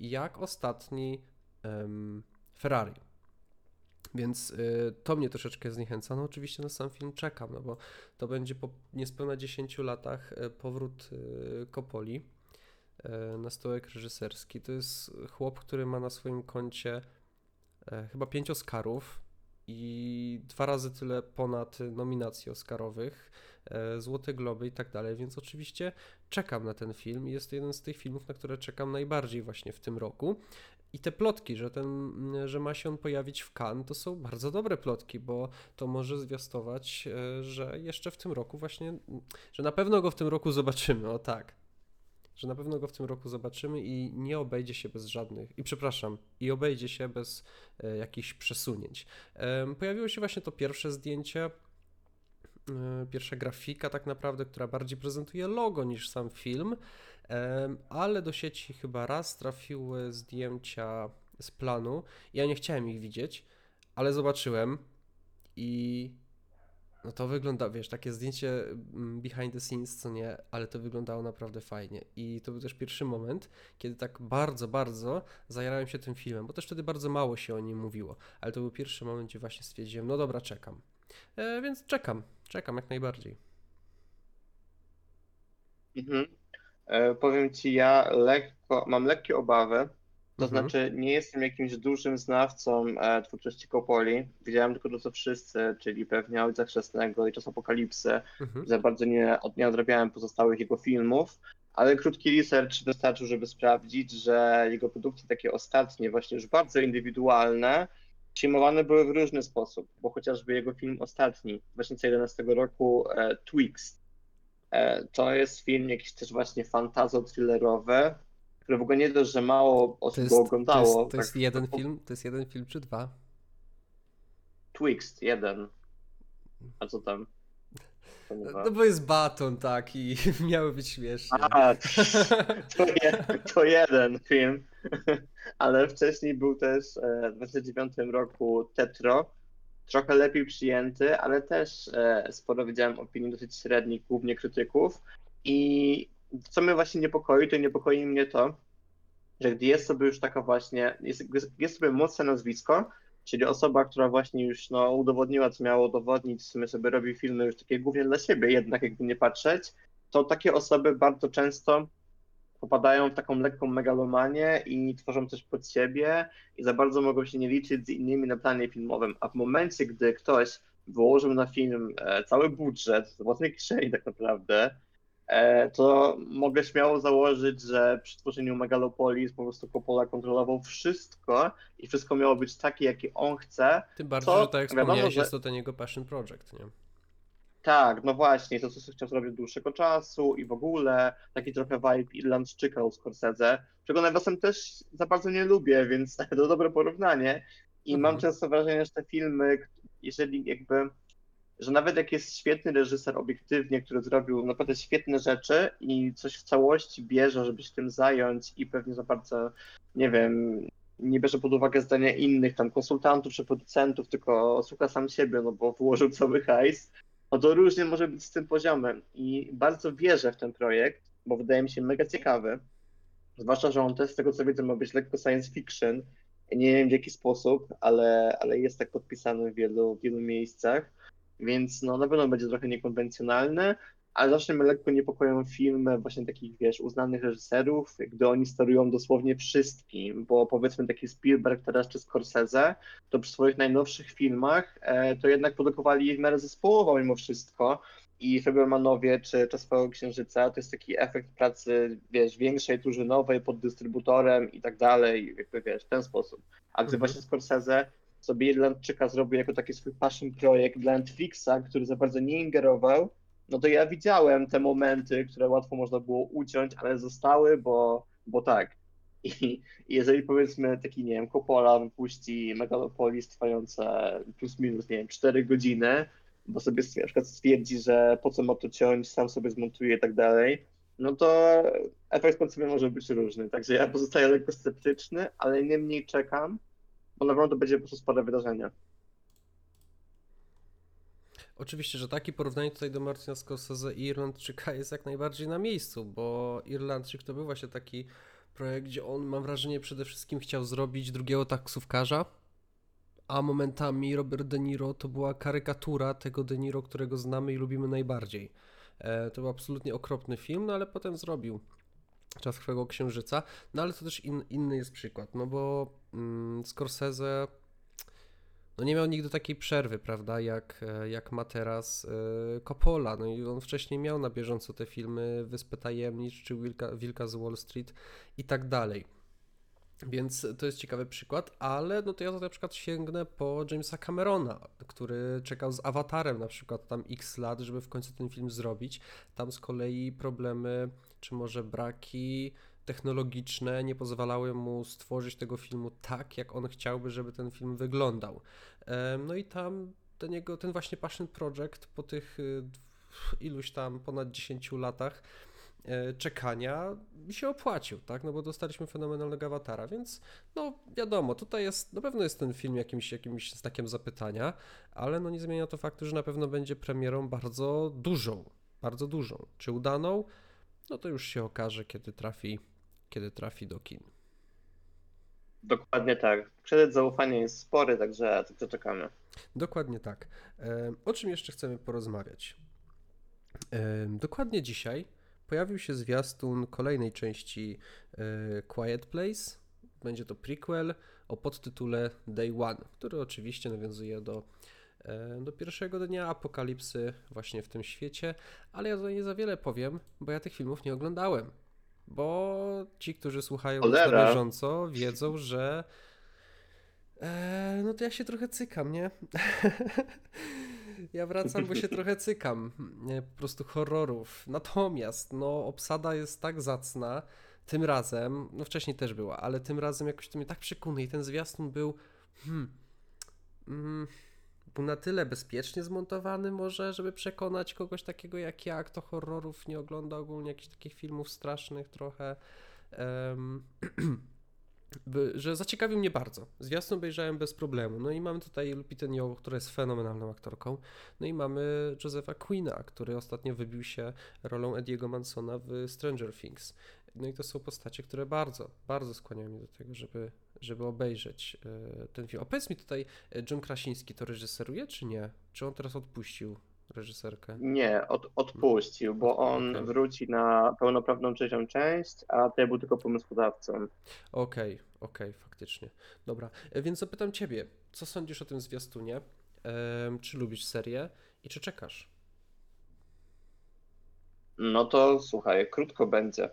jak ostatni um, Ferrari. Więc y, to mnie troszeczkę zniechęca. No oczywiście na sam film czekam, no bo to będzie po niespełna dziesięciu latach powrót y, Coppoli y, na stołek reżyserski. To jest chłop, który ma na swoim koncie y, chyba pięć Oscarów i dwa razy tyle ponad nominacji Oscarowych, y, Złote Globy i tak dalej, więc oczywiście czekam na ten film i jest to jeden z tych filmów, na które czekam najbardziej właśnie w tym roku. I te plotki, że, ten, że ma się on pojawić w Cannes, to są bardzo dobre plotki, bo to może zwiastować, że jeszcze w tym roku właśnie, że na pewno go w tym roku zobaczymy, o tak. Że na pewno go w tym roku zobaczymy i nie obejdzie się bez żadnych, i przepraszam, i obejdzie się bez e, jakichś przesunięć. E, pojawiło się właśnie to pierwsze zdjęcie, e, pierwsza grafika tak naprawdę, która bardziej prezentuje logo niż sam film. Ale do sieci chyba raz trafiły zdjęcia z planu. Ja nie chciałem ich widzieć, ale zobaczyłem i no to wygląda, wiesz, takie zdjęcie behind the scenes, co nie, ale to wyglądało naprawdę fajnie. I to był też pierwszy moment, kiedy tak bardzo, bardzo zajarałem się tym filmem, bo też wtedy bardzo mało się o nim mówiło, ale to był pierwszy moment, gdzie właśnie stwierdziłem, no dobra, czekam. E, więc czekam, czekam jak najbardziej. Mhm. Powiem ci, ja lekko, mam lekkie obawy, to mhm. znaczy nie jestem jakimś dużym znawcą e, twórczości Coppoli, widziałem tylko to co wszyscy, czyli pewnie Ojca Chrzestnego i Czas Apokalipsy, mhm. za bardzo nie, nie odrabiałem pozostałych jego filmów, ale krótki research wystarczył, żeby sprawdzić, że jego produkcje takie ostatnie, właśnie już bardzo indywidualne, przyjmowane były w różny sposób, bo chociażby jego film ostatni, dwa tysiące jedenastego roku, e, Twixt. E, to jest film jakiś też właśnie fantazo-thrillerowy, który w ogóle nie dość, że mało osób to jest, go oglądało. To jest, to jest tak, jeden to... film? To jest jeden film czy dwa? Twixt, jeden. A co tam? No bo jest baton, tak, i miały być śmieszne. A, to, je, to jeden film, ale wcześniej był też w dwa tysiące dziewiątym roku Tetro, trochę lepiej przyjęty, ale też sporo widziałem opinii dosyć średnich, głównie krytyków, i co mnie właśnie niepokoi, to niepokoi mnie to, że gdy jest sobie już taka właśnie, jest, jest sobie mocne nazwisko, czyli osoba, która właśnie już no, udowodniła, co miało udowodnić, w sumie sobie robi filmy już takie głównie dla siebie, jednak jakby nie patrzeć, to takie osoby bardzo często popadają w taką lekką megalomanię i tworzą coś pod siebie i za bardzo mogą się nie liczyć z innymi na planie filmowym. A w momencie, gdy ktoś wyłożył na film cały budżet, z własnej kieszeni tak naprawdę, to mogę śmiało założyć, że przy tworzeniu Megalopolis po prostu Coppola kontrolował wszystko i wszystko miało być takie, jakie on chce. Tym bardziej, co, że tak jak wiadomo, wspomniałeś, że... jest to ten jego passion project, nie? Tak, no właśnie, to co chciał zrobić od dłuższego czasu i w ogóle taki trochę vibe Irlandczyka u Scorsese, czego nawiasem też za bardzo nie lubię, więc to dobre porównanie. I mhm. mam często wrażenie, że te filmy, jeżeli jakby... że nawet jak jest świetny reżyser obiektywnie, który zrobił naprawdę świetne rzeczy i coś w całości bierze, żeby się tym zająć i pewnie za bardzo, nie wiem, nie bierze pod uwagę zdania innych tam konsultantów czy producentów, tylko słucha sam siebie, no bo wyłożył cały hajs, no to różnie może być z tym poziomem. I bardzo wierzę w ten projekt, bo wydaje mi się mega ciekawy, zwłaszcza, że on też z tego co widzę ma być lekko science fiction, nie wiem w jaki sposób, ale, ale jest tak podpisany w wielu, wielu miejscach. Więc no na pewno będzie trochę niekonwencjonalne, ale zawsze mnie lekko niepokoją filmy właśnie takich, wiesz, uznanych reżyserów, gdy oni sterują dosłownie wszystkim, bo powiedzmy taki Spielberg teraz czy Scorsese, to przy swoich najnowszych filmach e, to jednak produkowali w miarę zespołowo mimo wszystko i Fabelmanowie czy Czas Białego Księżyca to jest taki efekt pracy, wiesz, większej, drużynowej, pod dystrybutorem i tak dalej, jakby wiesz, w ten sposób. A gdy mm-hmm. właśnie Scorsese sobie Irlandczyka zrobił jako taki swój passion projekt dla Netflixa, który za bardzo nie ingerował, no to ja widziałem te momenty, które łatwo można było uciąć, ale zostały, bo, bo tak. I, I jeżeli powiedzmy taki, nie wiem, Coppola wypuści Megalopolis trwające plus minus, nie wiem, cztery godziny, bo sobie na przykład stwierdzi, że po co ma to ciąć, sam sobie zmontuje i tak dalej, no to efekt pod sobie może być różny. Także ja pozostaję lekko sceptyczny, ale niemniej czekam, bo na pewno to będzie po prostu spore wydarzenie. Oczywiście, że takie porównanie tutaj do Martina Scorsese i Irlandczyka jest jak najbardziej na miejscu, bo Irlandczyk to był właśnie taki projekt, gdzie on, mam wrażenie, przede wszystkim chciał zrobić drugiego taksówkarza, a momentami Robert De Niro to była karykatura tego De Niro, którego znamy i lubimy najbardziej. To był absolutnie okropny film, no ale potem zrobił Czas Krwego Księżyca, no ale to też in, inny jest przykład, no bo mm, Scorsese no nie miał nigdy takiej przerwy, prawda, jak, jak ma teraz y, Coppola, no i on wcześniej miał na bieżąco te filmy Wyspę Tajemnic, czy Wilka, Wilka z Wall Street i tak dalej, więc to jest ciekawy przykład, ale no to ja to na przykład sięgnę po Jamesa Camerona, który czekał z Awatarem na przykład tam x lat, żeby w końcu ten film zrobić, tam z kolei problemy czy może braki technologiczne nie pozwalały mu stworzyć tego filmu tak, jak on chciałby, żeby ten film wyglądał. No i tam ten jego, ten właśnie passion project po tych iluś tam ponad dziesięciu latach czekania się opłacił, tak, no bo dostaliśmy fenomenalnego awatara, więc no wiadomo, tutaj jest, na pewno jest ten film jakimś, jakimś znakiem zapytania, ale no nie zmienia to faktu, że na pewno będzie premierą bardzo dużą, bardzo dużą, czy udaną, no to już się okaże, kiedy trafi, kiedy trafi do kin. Dokładnie tak. Kredyt zaufania jest spory, także to czekamy. Dokładnie tak. O czym jeszcze chcemy porozmawiać? Dokładnie dzisiaj pojawił się zwiastun kolejnej części Quiet Place. Będzie to prequel o podtytule Day One, który oczywiście nawiązuje do do pierwszego dnia apokalipsy właśnie w tym świecie, ale ja tutaj nie za wiele powiem, bo ja tych filmów nie oglądałem, Bo ci, którzy słuchają na bieżąco, wiedzą, że e, no to ja się trochę cykam, nie? Ja wracam, bo się trochę cykam. Nie, po prostu horrorów. Natomiast no obsada jest tak zacna, tym razem, no wcześniej też była, ale tym razem jakoś to mnie tak przekonuje. I ten zwiastun był hmm, mm, był na tyle bezpiecznie zmontowany może, żeby przekonać kogoś takiego jak ja, kto horrorów nie ogląda ogólnie, jakichś takich filmów strasznych trochę, um, że zaciekawił mnie bardzo. Zwiastun obejrzałem bez problemu. No i mamy tutaj Lupitę Nyong'o, która jest fenomenalną aktorką. No i mamy Josepha Queena, który ostatnio wybił się rolą Ediego Mansona w Stranger Things. No i to są postacie, które bardzo, bardzo skłaniają mnie do tego, żeby, żeby obejrzeć ten film. A powiedz mi tutaj, John Krasiński to reżyseruje, czy nie? Czy on teraz odpuścił reżyserkę? Nie, od, odpuścił, bo on okay. wróci na pełnoprawną trzecią część, a ten był tylko pomysłodawcą. Okej, okay, okej, okay, faktycznie. Dobra, więc zapytam ciebie, co sądzisz o tym zwiastunie? Ehm, czy lubisz serię i czy czekasz? No to słuchaj, krótko będzie.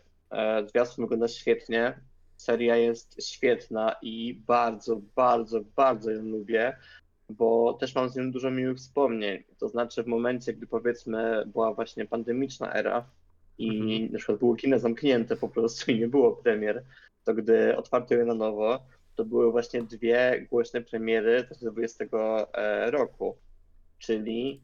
Zwiastun wygląda świetnie, seria jest świetna i bardzo, bardzo, bardzo ją lubię, bo też mam z nią dużo miłych wspomnień. To znaczy w momencie, gdy powiedzmy była właśnie pandemiczna era i mm-hmm. na przykład było kina zamknięte po prostu i nie było premier, to gdy otwarto je na nowo, to były właśnie dwie głośne premiery z dwudziestego roku, czyli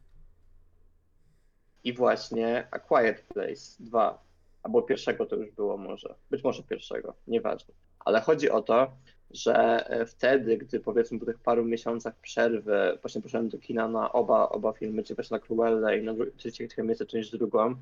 i właśnie A Quiet Place dwa. Albo pierwszego to już było może, być może pierwszego, nieważne. Ale chodzi o to, że wtedy, gdy powiedzmy po tych paru miesiącach przerwy, właśnie poszedłem do kina na oba, oba filmy, czy właśnie na Cruellę i na trzeciej miejsce część drugą,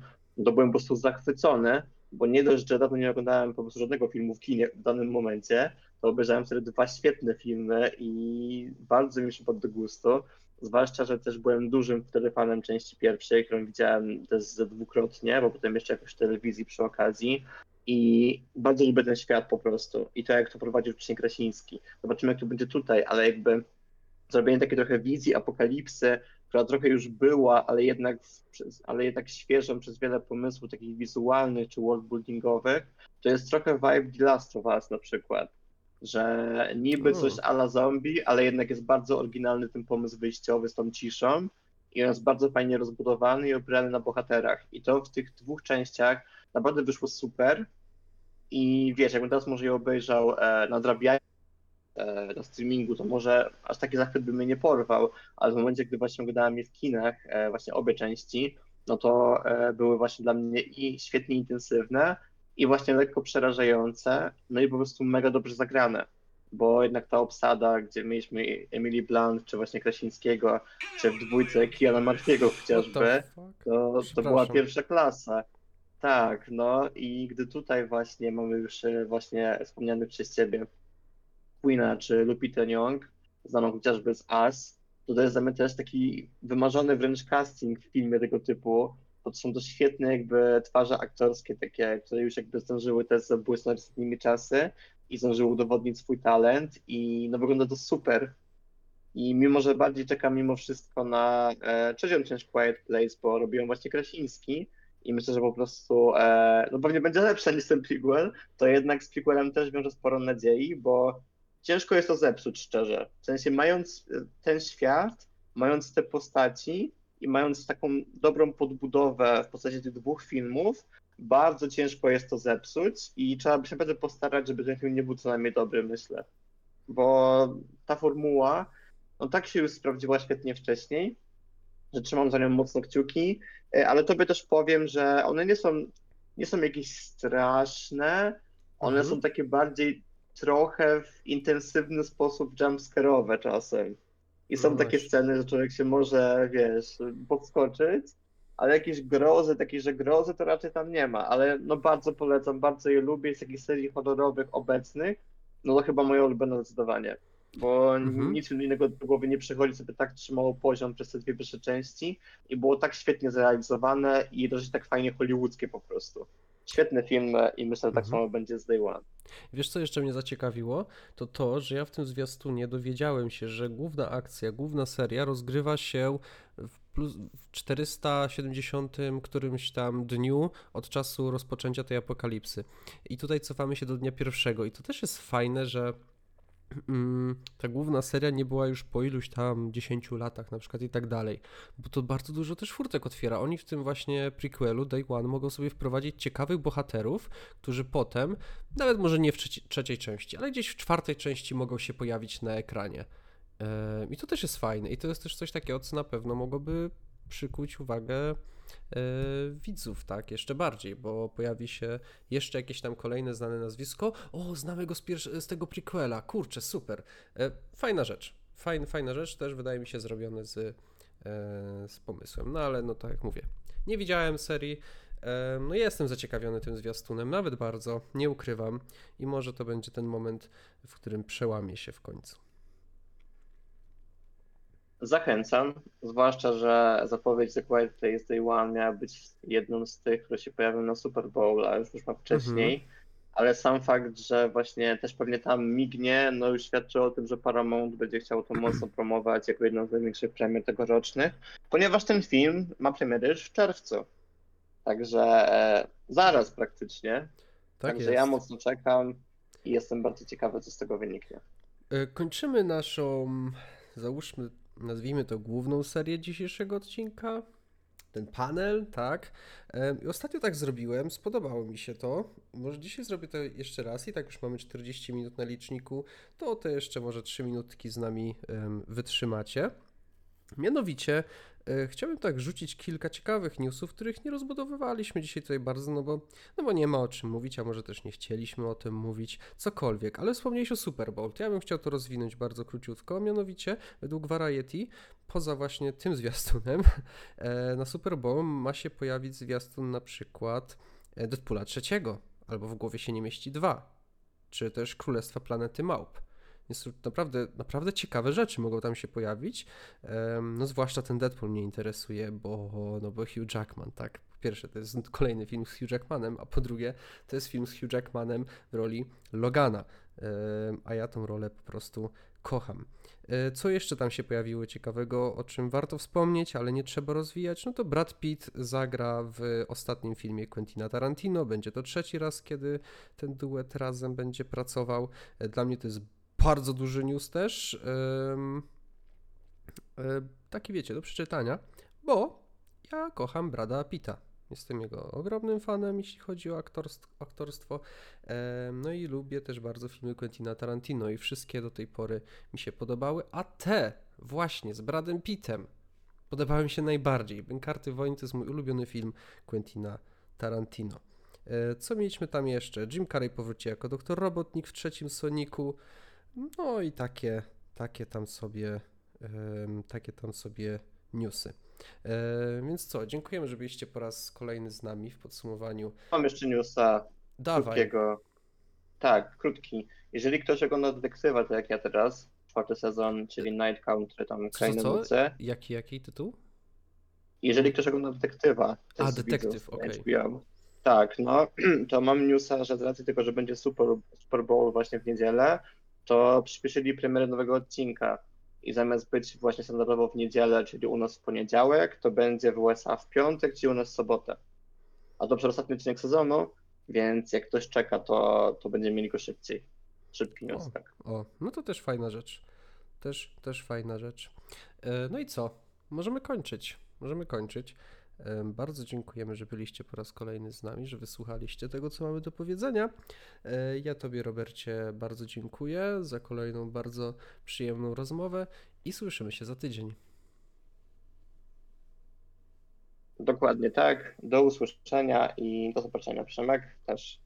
to byłem po prostu zachwycony, bo nie dość, że dawno nie oglądałem po prostu żadnego filmu w kinie w danym momencie, to obejrzałem wtedy dwa świetne filmy i bardzo mi się poddo gustu, zwłaszcza, że też byłem dużym wtedy fanem części pierwszej, którą widziałem też ze dwukrotnie, bo potem jeszcze jakoś w telewizji przy okazji i bardzo lubię ten świat po prostu i to, jak to prowadził wcześniej Krasiński. Zobaczymy, jak to będzie tutaj, ale jakby zrobienie takiej trochę wizji apokalipsy, która trochę już była, ale jednak, ale jednak świeżą przez wiele pomysłów takich wizualnych czy worldbuildingowych, to jest trochę vibe The Last of Us na przykład. Że niby coś a la zombie, ale jednak jest bardzo oryginalny ten pomysł wyjściowy z tą ciszą i on jest bardzo fajnie rozbudowany i obrany na bohaterach. I to w tych dwóch częściach naprawdę wyszło super i wiesz, jakbym teraz może je obejrzał e, nadrabiając e, na streamingu, to może aż taki zachwyt by mnie nie porwał, ale w momencie, gdy właśnie oglądałem je w kinach, e, właśnie obie części, no to e, były właśnie dla mnie i świetnie intensywne, i właśnie lekko przerażające, no i po prostu mega dobrze zagrane, bo jednak ta obsada, gdzie mieliśmy Emily Blunt, czy właśnie Krasińskiego, czy w dwójce Kiana Murphy'ego chociażby, to, to była pierwsza klasa. Tak, no i gdy tutaj właśnie mamy już właśnie wspomnianych przez ciebie Queena, czy Lupita Nyong'o, znaną chociażby z Us, to jest dla mnie też taki wymarzony wręcz casting w filmie tego typu, bo to są to świetne jakby twarze aktorskie takie, które już jakby zdążyły też zabłysnąć ostatnimi czasy i zdążyły udowodnić swój talent i no wygląda to super. I mimo, że bardziej czekam mimo wszystko na e, trzecią część Quiet Place, bo robiłem właśnie Krasiński i myślę, że po prostu e, no pewnie będzie lepsza niż ten prequel, to jednak z prequelem też wiąże sporo nadziei, bo ciężko jest to zepsuć szczerze. W sensie mając ten świat, mając te postaci, i mając taką dobrą podbudowę w postaci tych dwóch filmów, bardzo ciężko jest to zepsuć i trzeba by się bardzo postarać, żeby ten film nie był co najmniej dobry, myślę. Bo ta formuła, no tak się już sprawdziła świetnie wcześniej, że trzymam za nią mocno kciuki, ale tobie też powiem, że one nie są, nie są jakieś straszne, one mhm. są takie bardziej trochę w intensywny sposób jumpscare'owe czasem. I są no takie sceny, że człowiek się może, wiesz, podskoczyć, ale jakieś grozy, takiej, że grozy to raczej tam nie ma, ale no bardzo polecam, bardzo je lubię, z jakichś serii horrorowych obecnych, no to chyba moje ulubione zdecydowanie, bo mhm. nic innego do głowy nie przychodzi, sobie tak trzymało poziom przez te dwie pierwsze części i było tak świetnie zrealizowane i dość tak fajnie hollywoodzkie po prostu. Świetny film i myślę, że tak samo mhm. będzie z Day One. Wiesz, co jeszcze mnie zaciekawiło? To to, że ja w tym zwiastunie dowiedziałem się, że główna akcja, główna seria rozgrywa się w plus w czterysta siedemdziesiątym którymś tam dniu od czasu rozpoczęcia tej apokalipsy. I tutaj cofamy się do dnia pierwszego i to też jest fajne, że ta główna seria nie była już po iluś tam dziesięciu latach na przykład i tak dalej, bo to bardzo dużo też furtek otwiera. Oni w tym właśnie prequelu Day One mogą sobie wprowadzić ciekawych bohaterów, którzy potem, nawet może nie w trzeci, trzeciej części, ale gdzieś w czwartej części mogą się pojawić na ekranie. Yy, I to też jest fajne i to jest też coś takiego, co na pewno mogłoby przykuć uwagę yy, widzów, tak, jeszcze bardziej, bo pojawi się jeszcze jakieś tam kolejne znane nazwisko. O, znamy go z, pier- z tego prequela, kurczę, super. Yy, fajna rzecz, Fajn, fajna rzecz też wydaje mi się zrobione z, yy, z pomysłem, no ale no tak jak mówię, nie widziałem serii, yy, no jestem zaciekawiony tym zwiastunem, nawet bardzo, nie ukrywam i może to będzie ten moment, w którym przełamie się w końcu. Zachęcam, zwłaszcza, że zapowiedź The Quiet Place Day One miała być jedną z tych, które się pojawią na Super Bowl, a już już ma wcześniej, mm-hmm. ale sam fakt, że właśnie też pewnie tam mignie, no już świadczy o tym, że Paramount będzie chciał to mocno promować jako jedną z największych premier tegorocznych, ponieważ ten film ma premierę już w czerwcu, także e, zaraz praktycznie, tak także jest. Ja mocno czekam i jestem bardzo ciekawy, co z tego wyniknie. Kończymy naszą, załóżmy, nazwijmy to główną serię dzisiejszego odcinka, ten panel, tak. I ostatnio tak zrobiłem, spodobało mi się to. Może dzisiaj zrobię to jeszcze raz i tak już mamy czterdzieści minut na liczniku, to te jeszcze może trzy minutki z nami wytrzymacie. Mianowicie chciałbym tak rzucić kilka ciekawych newsów, których nie rozbudowywaliśmy dzisiaj tutaj bardzo, no bo, no bo nie ma o czym mówić, a może też nie chcieliśmy o tym mówić, cokolwiek, ale wspomniałeś o Super Bowl, to ja bym chciał to rozwinąć bardzo króciutko, mianowicie według Variety, poza właśnie tym zwiastunem, na Super Bowl ma się pojawić zwiastun na przykład Deadpoola trzeciego, albo W głowie się nie mieści dwa, czy też Królestwa Planety Małp. Więc naprawdę, naprawdę ciekawe rzeczy mogą tam się pojawić, no zwłaszcza ten Deadpool mnie interesuje, bo, no bo Hugh Jackman, tak, po pierwsze to jest kolejny film z Hugh Jackmanem, a po drugie to jest film z Hugh Jackmanem w roli Logana, a ja tą rolę po prostu kocham. Co jeszcze tam się pojawiło ciekawego, o czym warto wspomnieć, ale nie trzeba rozwijać, no to Brad Pitt zagra w ostatnim filmie Quentina Tarantino, będzie to trzeci raz, kiedy ten duet razem będzie pracował, dla mnie to jest bardzo duży news też, yy, yy, taki wiecie, do przeczytania, bo ja kocham Brada Pitta. Jestem jego ogromnym fanem, jeśli chodzi o aktorstwo, aktorstwo. Yy, no i lubię też bardzo filmy Quentina Tarantino i wszystkie do tej pory mi się podobały, a te właśnie z Bradem Pittem podobały mi się najbardziej. Bękarty Wojny to jest mój ulubiony film Quentina Tarantino. Yy, co mieliśmy tam jeszcze? Jim Carrey powróci jako doktor Robotnik w trzecim Soniku. No i takie, takie tam sobie, um, takie tam sobie newsy. E, więc co, dziękujemy, że byliście po raz kolejny z nami w podsumowaniu. Mam jeszcze newsa. Dawaj. Krótkiego. Tak, krótki. Jeżeli ktoś ogląda Detektywa, to jak ja teraz, czwarty sezon, czyli Night Country, tam Krainy Nocy. Jaki, jaki tytuł? Jeżeli ktoś ogląda Detektywa. A, Detektyw, okej. Okay. Tak, no, to mam newsa, że z racji tego, że będzie Super, Super Bowl właśnie w niedzielę, to przyspieszyli premierę nowego odcinka i zamiast być właśnie standardowo w niedzielę, czyli u nas w poniedziałek, to będzie w U S A w piątek, czyli u nas w sobotę. A to przedostatni odcinek sezonu, więc jak ktoś czeka, to, to będziemy mieli go szybciej. Szybki news, tak. O, no to też fajna rzecz. Też, też fajna rzecz. No i co? Możemy kończyć. Możemy kończyć. Bardzo dziękujemy, że byliście po raz kolejny z nami, że wysłuchaliście tego, co mamy do powiedzenia. Ja tobie, Robercie, bardzo dziękuję za kolejną bardzo przyjemną rozmowę i słyszymy się za tydzień. Dokładnie tak. Do usłyszenia i do zobaczenia, Przemek, też.